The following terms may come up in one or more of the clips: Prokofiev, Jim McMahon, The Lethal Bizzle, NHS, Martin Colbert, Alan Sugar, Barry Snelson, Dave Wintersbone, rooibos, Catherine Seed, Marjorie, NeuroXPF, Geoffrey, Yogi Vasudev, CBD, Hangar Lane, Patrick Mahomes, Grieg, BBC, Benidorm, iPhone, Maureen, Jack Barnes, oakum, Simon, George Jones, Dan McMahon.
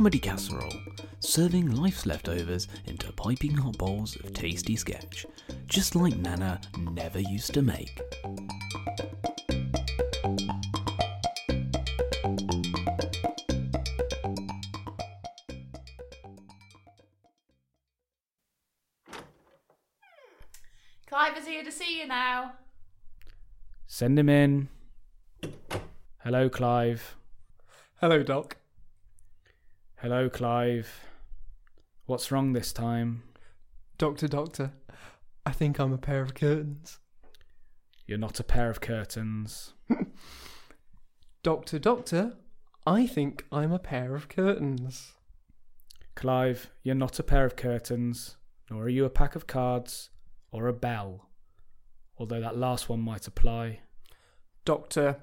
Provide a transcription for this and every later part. comedy casserole, serving life's leftovers into piping hot bowls of tasty sketch, just like Nana never used to make. Clive is here to see you now. Send him in. Hello, Clive. Hello, Doc. Hello, Clive. What's wrong this time? Doctor, I think I'm a pair of curtains. You're not a pair of curtains. Doctor, I think I'm a pair of curtains. Clive, you're not a pair of curtains, nor are you a pack of cards. Or a bell. Although that last one might apply. Doctor,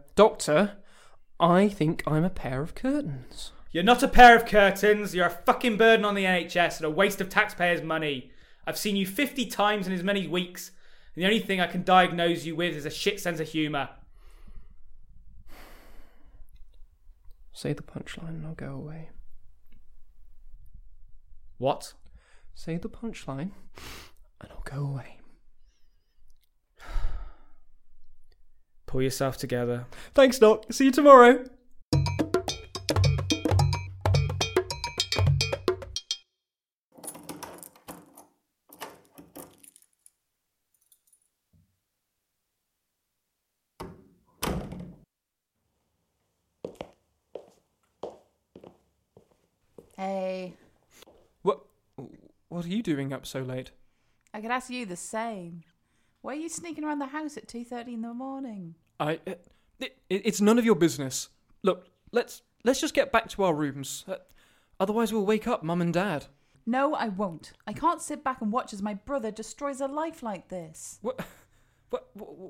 I think I'm a pair of curtains. You're not a pair of curtains. You're a fucking burden on the NHS and a waste of taxpayers' money. I've seen you 50 times in as many weeks. And the only thing I can diagnose you with is a shit sense of humour. Say the punchline and I'll go away. What? Say the punchline and I'll go away. Pull yourself together. Thanks, Doc. See you tomorrow. Hey. What are you doing up so late? I could ask you the same. Why are you sneaking around the house at 2:30 in the morning? It's none of your business. Look, let's just get back to our rooms. Otherwise we'll wake up Mum and Dad. No, I won't. I can't sit back and watch as my brother destroys a life like this. What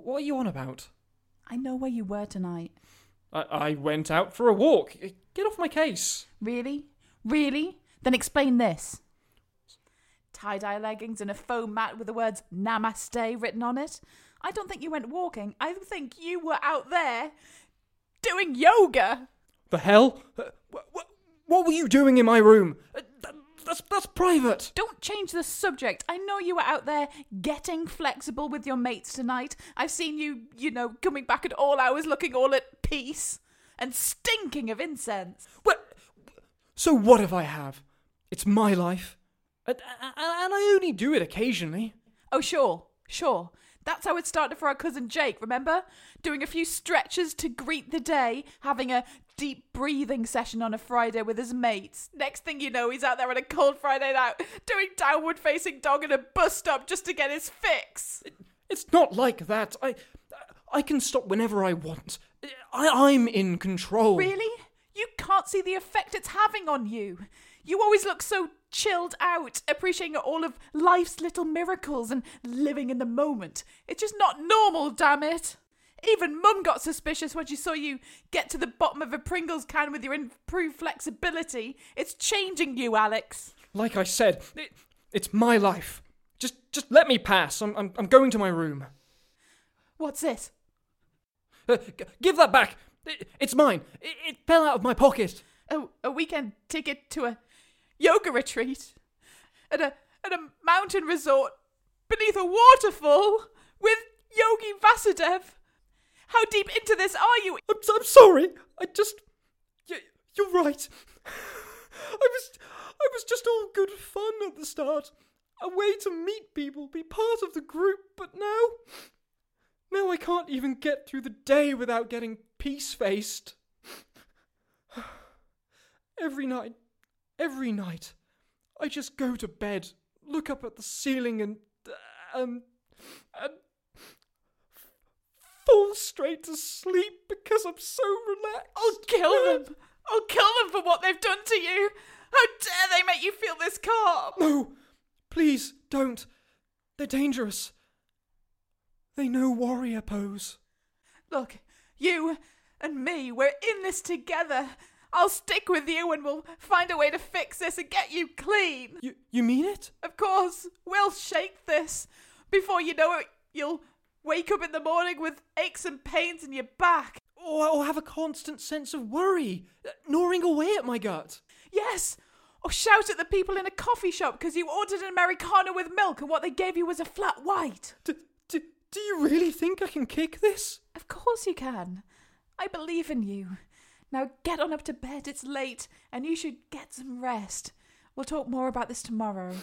are you on about? I know where you were tonight. I went out for a walk. Get off my case. Really? Then explain this. Tie-dye leggings and a foam mat with the words Namaste written on it. I don't think you went walking. I think you were out there doing yoga. The hell? What were you doing in my room? That's private. Don't change the subject. I know you were out there getting flexible with your mates tonight. I've seen you, coming back at all hours looking all at peace and stinking of incense. Well, so what if I have? It's my life. And I only do it occasionally. Oh, sure. That's how it started for our cousin Jake, remember? Doing a few stretches to greet the day, having a deep breathing session on a Friday with his mates. Next thing you know, he's out there on a cold Friday night, doing downward-facing dog at a bus stop just to get his fix. It's not like that. I can stop whenever I want. I'm in control. Really? You can't see the effect it's having on you. You always look so chilled out, appreciating all of life's little miracles and living in the moment. It's just not normal, damn it. Even Mum got suspicious when she saw you get to the bottom of a Pringles can with your improved flexibility. It's changing you, Alex. Like I said, it's my life. Just let me pass. I'm going to my room. What's this? Give that back. It's mine. It fell out of my pocket. Oh, a weekend ticket to a yoga retreat at a mountain resort beneath a waterfall with Yogi Vasudev. How deep into this are you? I'm sorry. You're right. I was just all good fun at the start. A way to meet people, be part of the group, but now I can't even get through the day without getting peace-faced. Every night, I just go to bed, look up at the ceiling and fall straight to sleep because I'm so relaxed. I'll kill them for what they've done to you. How dare they make you feel this calm? No, please don't. They're dangerous. They know warrior pose. Look, you and me, we're in this together. I'll stick with you and we'll find a way to fix this and get you clean. You mean it? Of course. We'll shake this. Before you know it, you'll wake up in the morning with aches and pains in your back. Or have a constant sense of worry, gnawing away at my gut. Yes. Or shout at the people in a coffee shop because you ordered an Americano with milk and what they gave you was a flat white. Do you really think I can kick this? Of course you can. I believe in you. Now get on up to bed, it's late, and you should get some rest. We'll talk more about this tomorrow.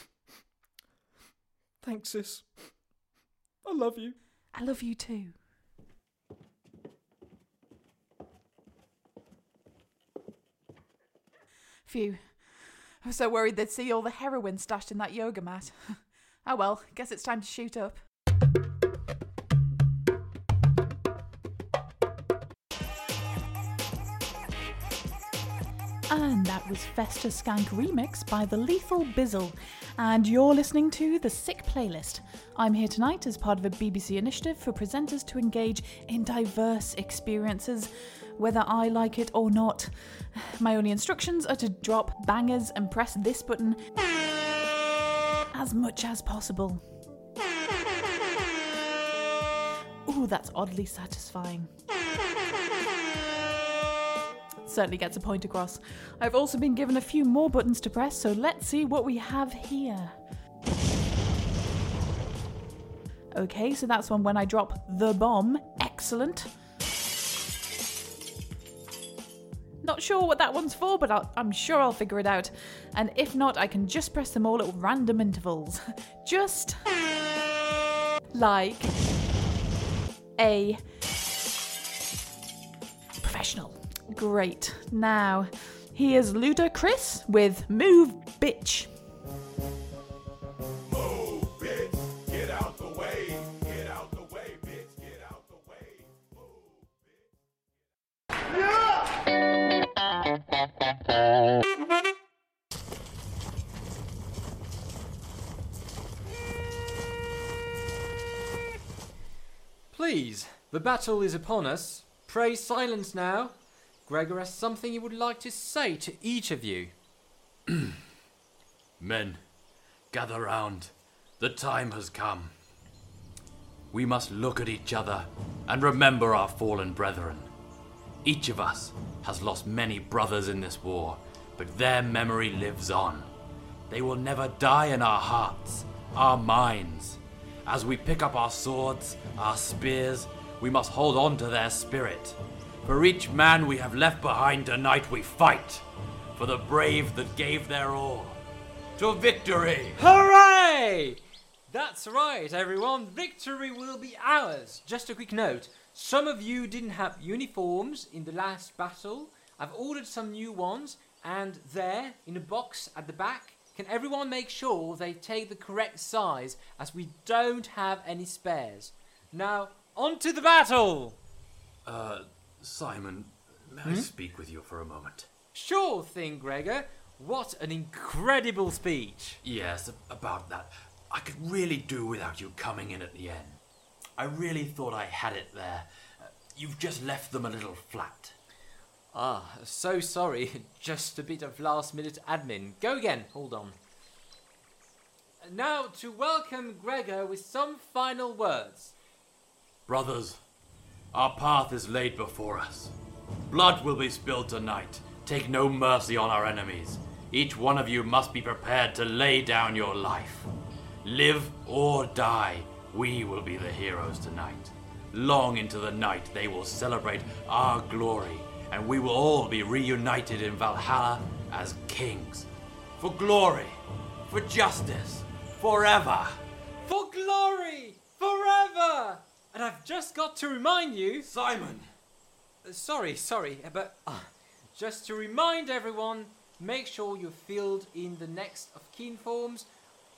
Thanks, sis. I love you. I love you too. Phew. I was so worried they'd see all the heroin stashed in that yoga mat. Oh well, guess it's time to shoot up. And that was Fester Skank Remix by The Lethal Bizzle. And you're listening to The Sick Playlist. I'm here tonight as part of a BBC initiative for presenters to engage in diverse experiences, whether I like it or not. My only instructions are to drop bangers and press this button as much as possible. Ooh, that's oddly satisfying. Certainly gets a point across. I've also been given a few more buttons to press, so let's see what we have here. Okay, so that's when I drop the bomb. Excellent. Not sure what that one's for, but I'm sure I'll figure it out. And if not, I can just press them all at random intervals. Just like a professional. Great. Now, here's Ludacris with Move, Bitch. Move, bitch. Get out the way. Get out the way, bitch. Get out the way. Move, bitch. Yeah! Please, the battle is upon us. Pray silence now. Gregor has something he would like to say to each of you. Men, gather round. The time has come. We must look at each other and remember our fallen brethren. Each of us has lost many brothers in this war, but their memory lives on. They will never die in our hearts, our minds. As we pick up our swords, our spears, we must hold on to their spirit. For each man we have left behind tonight we fight. For the brave that gave their all. To victory! Hooray! That's right, everyone. Victory will be ours. Just a quick note. Some of you didn't have uniforms in the last battle. I've ordered some new ones. And there, in a box at the back, can everyone make sure they take the correct size, as we don't have any spares. Now, on to the battle! Simon, may I speak with you for a moment? Sure thing, Gregor. What an incredible speech. Yes, about that. I could really do without you coming in at the end. I really thought I had it there. You've just left them a little flat. Ah, so sorry. Just a bit of last-minute admin. Go again. Hold on. Now to welcome Gregor with some final words. Brothers, our path is laid before us. Blood will be spilled tonight. Take no mercy on our enemies. Each one of you must be prepared to lay down your life. Live or die, we will be the heroes tonight. Long into the night, they will celebrate our glory, and we will all be reunited in Valhalla as kings. For glory, for justice, forever. For glory, forever! And I've just got to remind you... Simon! Just to remind everyone, make sure you field in the next of kin forms.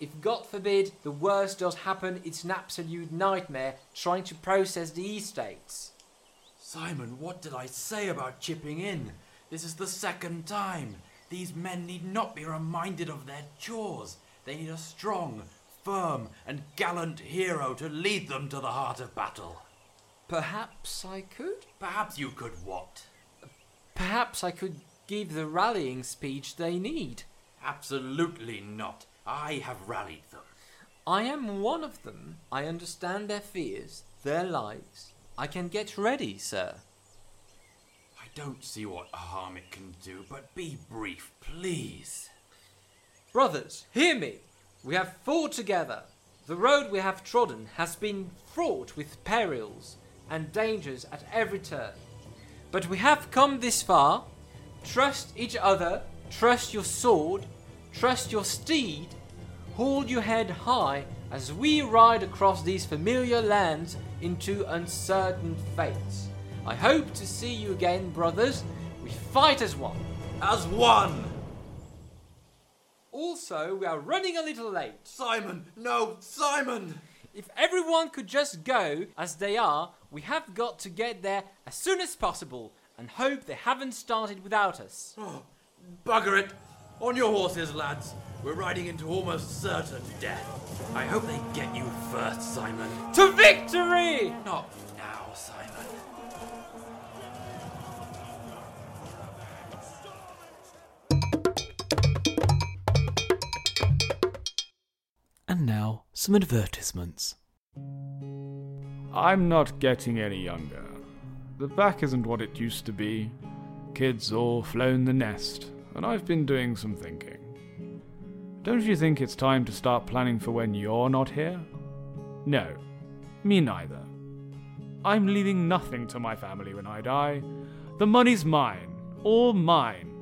If, God forbid, the worst does happen, it's an absolute nightmare trying to process the estates. Simon, what did I say about chipping in? This is the second time. These men need not be reminded of their chores. They need a strong, firm and gallant hero to lead them to the heart of battle. Perhaps I could? Perhaps you could what? Perhaps I could give the rallying speech they need. Absolutely not. I have rallied them. I am one of them. I understand their fears, their lives. I can get ready, sir. I don't see what harm it can do, but be brief, please. Brothers, hear me. We have fought together. The road we have trodden has been fraught with perils and dangers at every turn. But we have come this far. Trust each other, trust your sword, trust your steed, hold your head high as we ride across these familiar lands into uncertain fates. I hope to see you again, brothers. We fight as one. As one! Also, we are running a little late. Simon! No! Simon! If everyone could just go as they are, we have got to get there as soon as possible and hope they haven't started without us. Oh, bugger it! On your horses, lads. We're riding into almost certain death. I hope they get you first, Simon. To victory! Not now, Simon. And now, some advertisements. I'm not getting any younger. The back isn't what it used to be. Kids all flown the nest. And I've been doing some thinking. Don't you think it's time to start planning for when you're not here? No, me neither. I'm leaving nothing to my family when I die. The money's mine, all mine.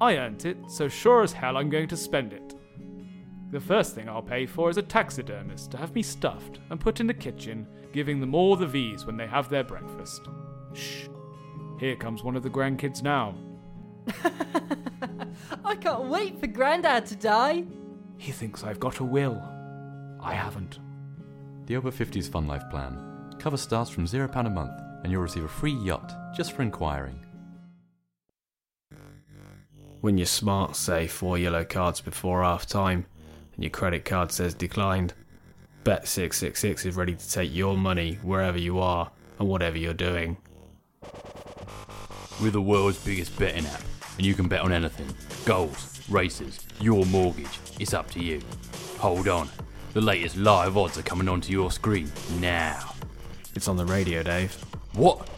I earned it, so sure as hell I'm going to spend it. The first thing I'll pay for is a taxidermist to have me stuffed and put in the kitchen, giving them all the V's when they have their breakfast. Shh, here comes one of the grandkids now. I can't wait for Grandad to die. He thinks I've got a will. I haven't. The Over 50s Fun Life Plan. Cover starts from £0 a month, and you'll receive a free yacht just for inquiring. When your smart say 4 yellow cards before half time, and your credit card says declined, Bet666 is ready to take your money wherever you are and whatever you're doing. We're the world's biggest betting app, and you can bet on anything. Goals, races, your mortgage, it's up to you. Hold on, the latest live odds are coming onto your screen now. It's on the radio, Dave. What?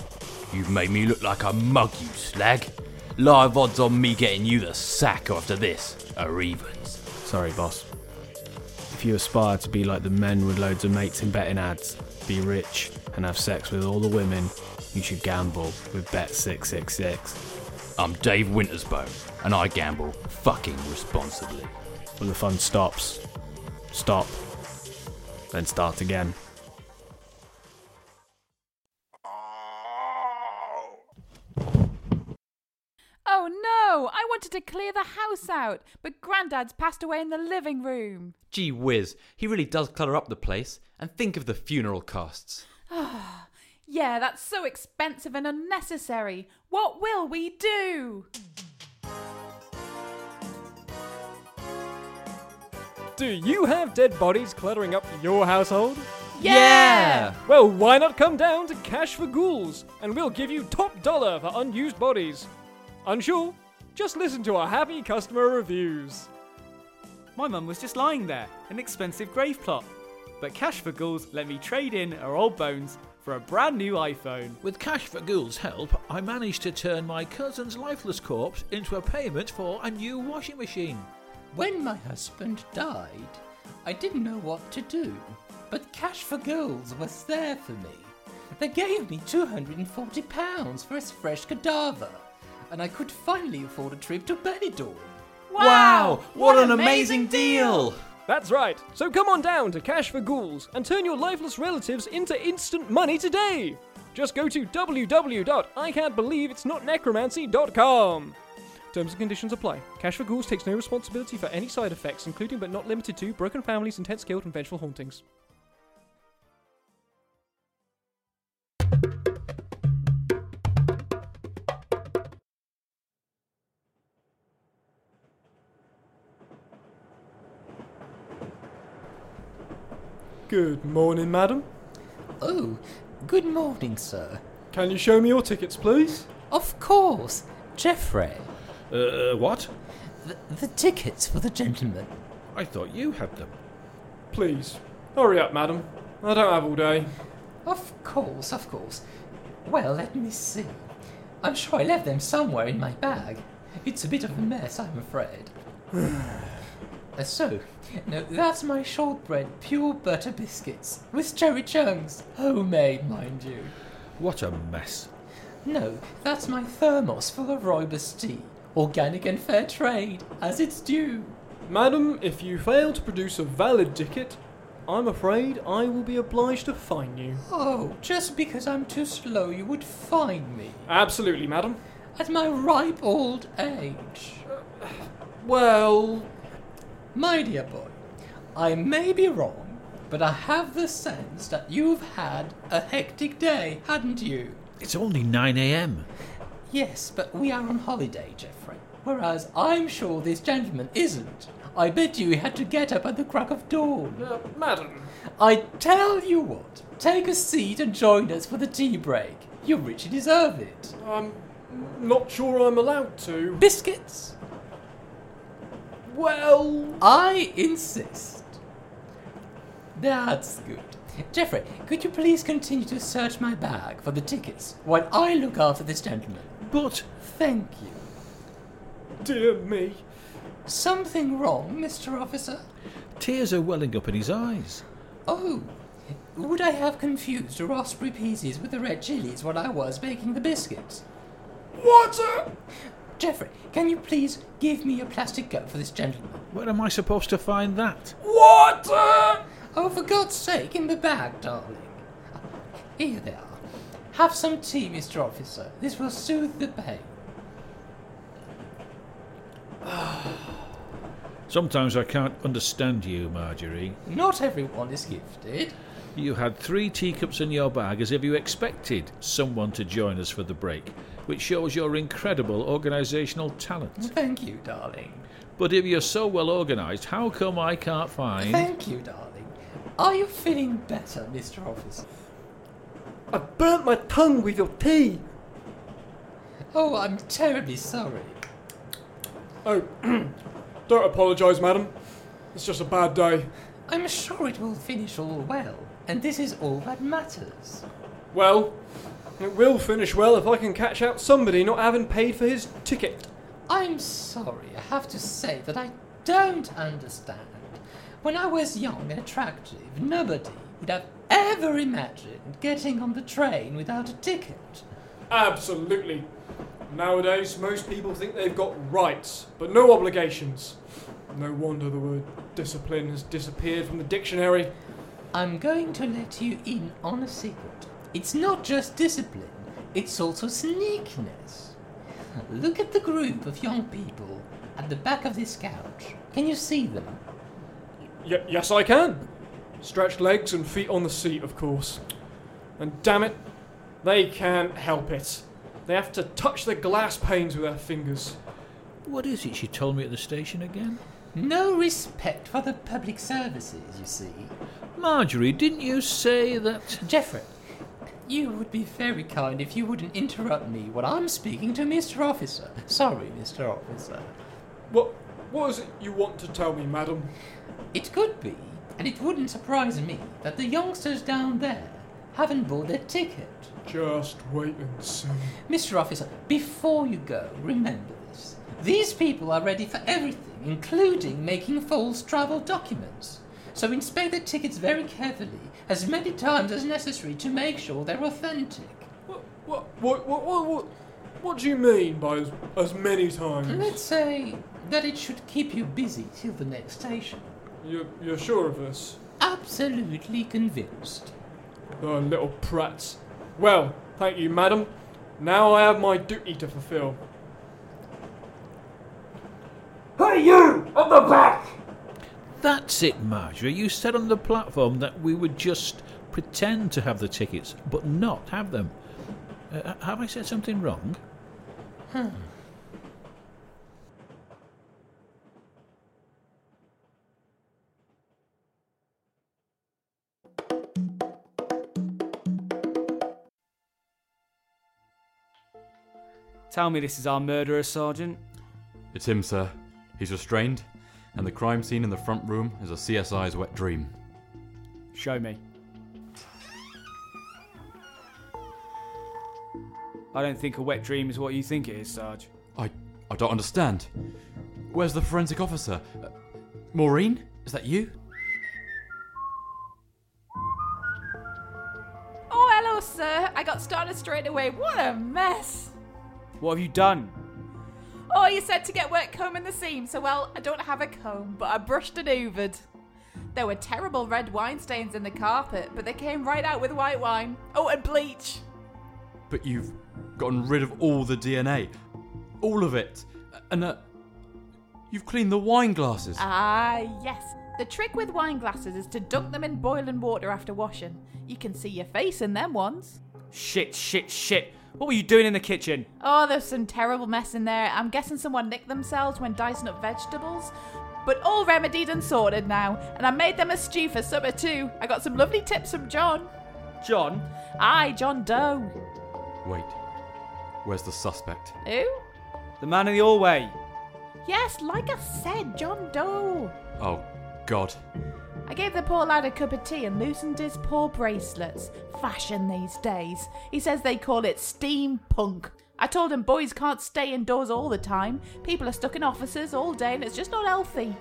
You've made me look like a mug, you slag. Live odds on me getting you the sack after this are evens. Sorry, boss. If you aspire to be like the men with loads of mates in betting ads, be rich and have sex with all the women, you should gamble with Bet666. I'm Dave Wintersbone, and I gamble fucking responsibly. When the fun stops, stop, then start again. Oh no! I wanted to clear the house out, but Grandad's passed away in the living room. Gee whiz, he really does clutter up the place, and think of the funeral costs. Yeah, that's so expensive and unnecessary. What will we do? Do you have dead bodies cluttering up your household? Yeah! Well, why not come down to Cash for Ghouls, and we'll give you top dollar for unused bodies. Unsure? Just listen to our happy customer reviews. My mum was just lying there, an expensive grave plot. But Cash for Ghouls let me trade in her old bones for a brand new iPhone. With Cash for Ghouls' help, I managed to turn my cousin's lifeless corpse into a payment for a new washing machine. When my husband died, I didn't know what to do, but Cash for Ghouls was there for me. They gave me £240 for his fresh cadaver, and I could finally afford a trip to Benidorm. Wow! What an amazing deal! That's right, so come on down to Cash for Ghouls and turn your lifeless relatives into instant money today! Just go to www.ican'tbelieveitsnotnecromancy.com. Terms and conditions apply. Cash for Ghouls takes no responsibility for any side effects, including but not limited to broken families, intense guilt, and vengeful hauntings. Good morning, madam. Oh, good morning, sir. Can you show me your tickets, please? Of course. Geoffrey. What? The tickets for the gentleman. I thought you had them. Please, hurry up, madam. I don't have all day. Of course, of course. Well, let me see. I'm sure I left them somewhere in my bag. It's a bit of a mess, I'm afraid. So, that's my shortbread pure butter biscuits, with cherry chunks, homemade, mind you. What a mess. No, that's my thermos full of rooibos tea, organic and fair trade, as it's due. Madam, if you fail to produce a valid ticket, I'm afraid I will be obliged to fine you. Oh, just because I'm too slow you would fine me? Absolutely, madam. At my ripe old age. Well... My dear boy, I may be wrong, but I have the sense that you've had a hectic day, hadn't you? It's only 9 a.m. Yes, but we are on holiday, Geoffrey, whereas I'm sure this gentleman isn't. I bet you he had to get up at the crack of dawn. Madam. I tell you what, take a seat and join us for the tea break. You richly deserve it. I'm not sure I'm allowed to. Biscuits? Well... I insist. That's good. Geoffrey, could you please continue to search my bag for the tickets while I look after this gentleman? But... Thank you. Dear me. Something wrong, Mr. Officer? Tears are welling up in his eyes. Oh, would I have confused the raspberry peases with the red chilies while I was baking the biscuits? Water! Geoffrey, can you please give me a plastic cup for this gentleman? Where am I supposed to find that? Water! Oh, for God's sake, in the bag, darling. Here they are. Have some tea, Mr. Officer. This will soothe the pain. Sometimes I can't understand you, Marjorie. Not everyone is gifted. You had 3 teacups in your bag as if you expected someone to join us for the break, which shows your incredible organisational talent. Thank you, darling. But if you're so well organised, how come I can't find... Thank you, darling. Are you feeling better, Mr. Officer? I burnt my tongue with your tea. Oh, I'm terribly sorry. Oh, don't apologise, madam. It's just a bad day. I'm sure it will finish all well. And this is all that matters. Well, it will finish well if I can catch out somebody not having paid for his ticket. I'm sorry, I have to say that I don't understand. When I was young and attractive, nobody would have ever imagined getting on the train without a ticket. Absolutely. Nowadays, most people think they've got rights, but no obligations. No wonder the word discipline has disappeared from the dictionary. I'm going to let you in on a secret. It's not just discipline, it's also sneakiness. Look at the group of young people at the back of this couch. Can you see them? Yes, I can. Stretched legs and feet on the seat, of course. And damn it, they can't help it. They have to touch the glass panes with their fingers. What is it she told me at the station again? No respect for the public services, you see. Marjorie, didn't you say that... Geoffrey, you would be very kind if you wouldn't interrupt me when I'm speaking to Mr. Officer. Sorry, Mr. Officer. What is it you want to tell me, madam? It could be, and it wouldn't surprise me, that the youngsters down there haven't bought their ticket. Just wait and see. Mr. Officer, before you go, remember this. These people are ready for everything, including making false travel documents. So inspect the tickets very carefully, as many times as necessary to make sure they're authentic. What do you mean by as many times? Let's say that it should keep you busy till the next station. You're sure of this? Absolutely convinced. Oh, little prats. Well, thank you, madam. Now I have my duty to fulfil. Hey, you! At the back! That's it, Marjorie. You said on the platform that we would just pretend to have the tickets, but not have them. Have I said something wrong? Tell me this is our murderer, Sergeant. It's him, sir. He's restrained. And the crime scene in the front room is a CSI's wet dream. Show me. I don't think a wet dream is what you think it is, Sarge. I don't understand. Where's the forensic officer? Maureen? Is that you? Oh, hello, sir. I got started straight away. What a mess. What have you done? Oh, you said to get wet combing the seam. So, well, I don't have a comb, but I brushed and hoovered. There were terrible red wine stains in the carpet, but they came right out with white wine. Oh, and bleach. But you've gotten rid of all the DNA. All of it. And you've cleaned the wine glasses. Ah, yes. The trick with wine glasses is to dunk them in boiling water after washing. You can see your face in them ones. Shit. What were you doing in the kitchen? Oh, there's some terrible mess in there. I'm guessing someone nicked themselves when dicing up vegetables. But all remedied and sorted now. And I made them a stew for supper too. I got some lovely tips from John. John? Aye, John Doe. Wait, where's the suspect? Who? The man in the hallway. Yes, like I said, John Doe. Oh, God. I gave the poor lad a cup of tea and loosened his poor bracelets. Fashion these days. He says they call it steampunk. I told him boys can't stay indoors all the time. People are stuck in offices all day and it's just not healthy.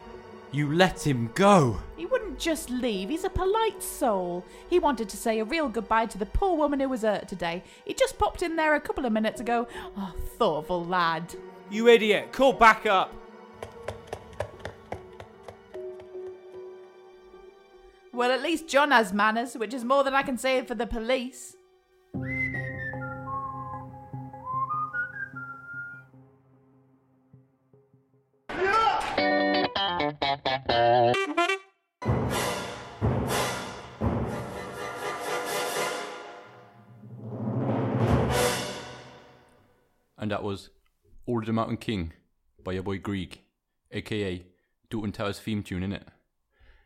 You let him go. He wouldn't just leave. He's a polite soul. He wanted to say a real goodbye to the poor woman who was hurt today. He just popped in there a couple of minutes ago. Oh, thoughtful lad. You idiot. Call back up. Well, at least John has manners, which is more than I can say for the police. And that was All the Mountain King by your boy Grieg, aka Dalton Towers' theme tune, innit?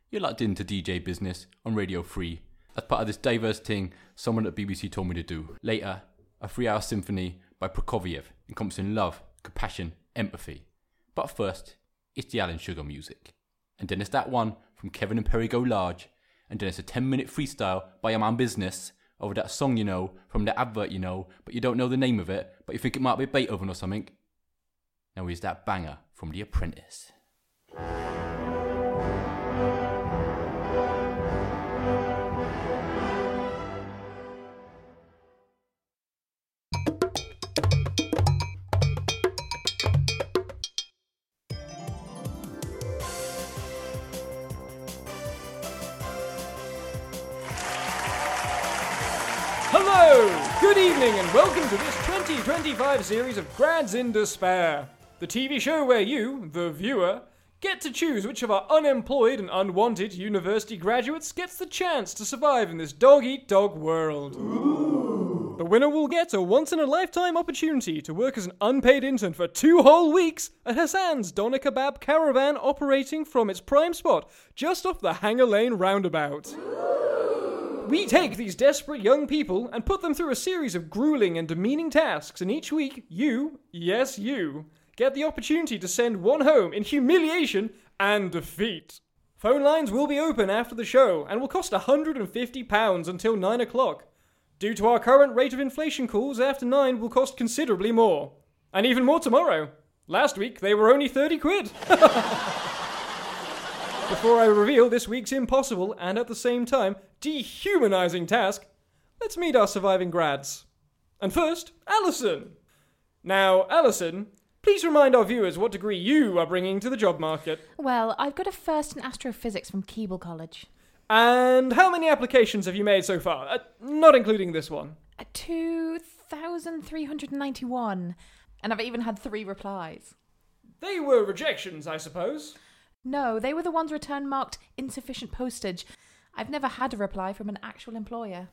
You're locked into DJ business on Radio 3 as part of this diverse thing someone at BBC told me to do. Later, a 3-hour symphony by Prokofiev encompassing love, compassion, empathy. But first, it's the Alan Sugar music. And then it's that one from Kevin and Perry Go Large. And then it's a 10-minute freestyle by Yaman Business over that song you know, from the advert you know, but you don't know the name of it, but you think it might be Beethoven or something. Now here's that banger from The Apprentice. Good evening and welcome to this 2025 series of Grads in Despair, the TV show where you, the viewer, get to choose which of our unemployed and unwanted university graduates gets the chance to survive in this dog-eat-dog world. Ooh. The winner will get a once-in-a-lifetime opportunity to work as an unpaid intern for 2 whole weeks at Hassan's Doner Kebab Caravan, operating from its prime spot just off the Hangar Lane roundabout. Ooh. We take these desperate young people and put them through a series of grueling and demeaning tasks, and each week you, yes you, get the opportunity to send one home in humiliation and defeat. Phone lines will be open after the show and will cost £150 until 9 o'clock. Due to our current rate of inflation, calls after 9 will cost considerably more. And even more tomorrow. Last week they were only 30 quid. Before I reveal this week's impossible and at the same time dehumanizing task, let's meet our surviving grads. And first, Alison. Now, Alison, please remind our viewers what degree you are bringing to the job market. Well, I've got a first in astrophysics from Keble College. And how many applications have you made so far? Not including this one. 2,391. And I've even had 3 replies. They were rejections, I suppose. No, they were the ones returned marked insufficient postage. I've never had a reply from an actual employer.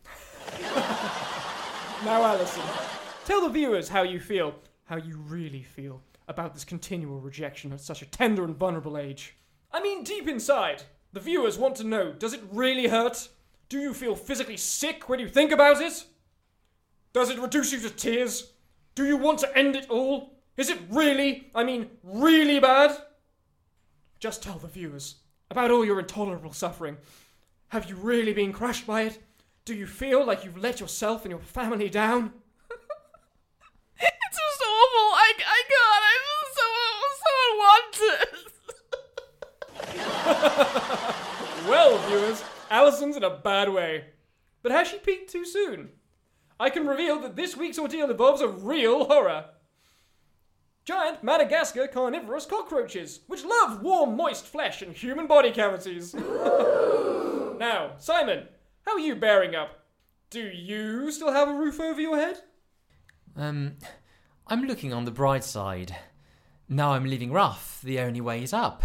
Now, Alison, tell the viewers how you feel, how you really feel, about this continual rejection at such a tender and vulnerable age. I mean, deep inside, the viewers want to know, does it really hurt? Do you feel physically sick when you think about it? Does it reduce you to tears? Do you want to end it all? Is it really, I mean, really bad? Just tell the viewers about all your intolerable suffering. Have you really been crushed by it? Do you feel like you've let yourself and your family down? Well, viewers, Alison's in a bad way. But has she peaked too soon? I can reveal that this week's ordeal involves a real horror. Giant Madagascar carnivorous cockroaches, which love warm, moist flesh and human body cavities. Now, Simon, how are you bearing up? Do you still have a roof over your head? I'm looking on the bright side. Now I'm leaving rough, the only way is up.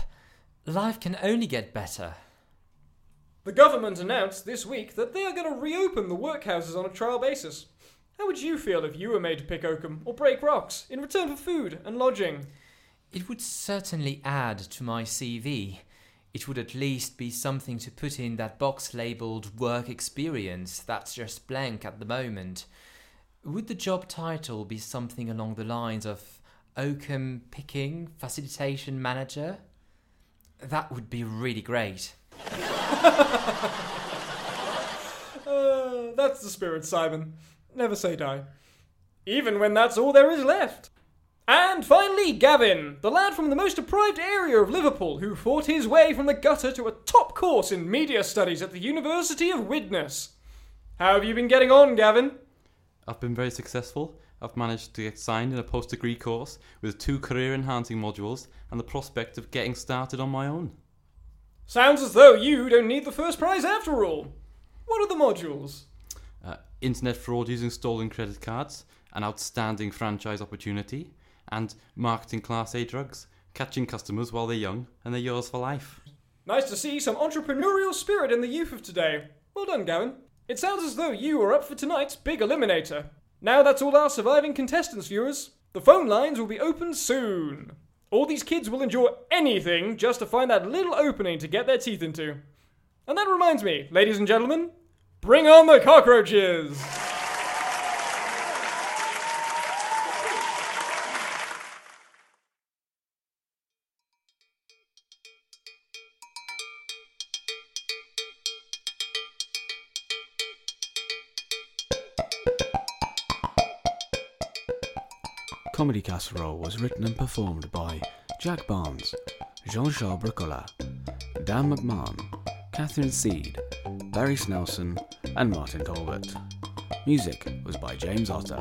Life can only get better. The government announced this week that they are going to reopen the workhouses on a trial basis. How would you feel if you were made to pick oakum or break rocks in return for food and lodging? It would certainly add to my CV. It would at least be something to put in that box labelled work experience that's just blank at the moment. Would the job title be something along the lines of oakum picking facilitation manager? That would be really great. That's the spirit, Simon. Never say die. Even when that's all there is left. And finally, Gavin, the lad from the most deprived area of Liverpool who fought his way from the gutter to a top course in media studies at the University of Widnes. How have you been getting on, Gavin? I've been very successful. I've managed to get signed in a post-degree course with 2 career-enhancing modules and the prospect of getting started on my own. Sounds as though you don't need the first prize after all. What are the modules? Internet fraud using stolen credit cards, an outstanding franchise opportunity, and marketing Class A drugs, catching customers while they're young, and they're yours for life. Nice to see some entrepreneurial spirit in the youth of today. Well done, Gavin. It sounds as though you are up for tonight's big eliminator. Now that's all our surviving contestants, viewers. The phone lines will be open soon. All these kids will endure anything just to find that little opening to get their teeth into. And that reminds me, ladies and gentlemen, bring on the cockroaches! Comedy Casserole was written and performed by Jack Barnes, Jean-Jacques Bruckola, Dan McMahon, Catherine Seed, Barry Snelson, and Martin Colbert. Music was by James Otter.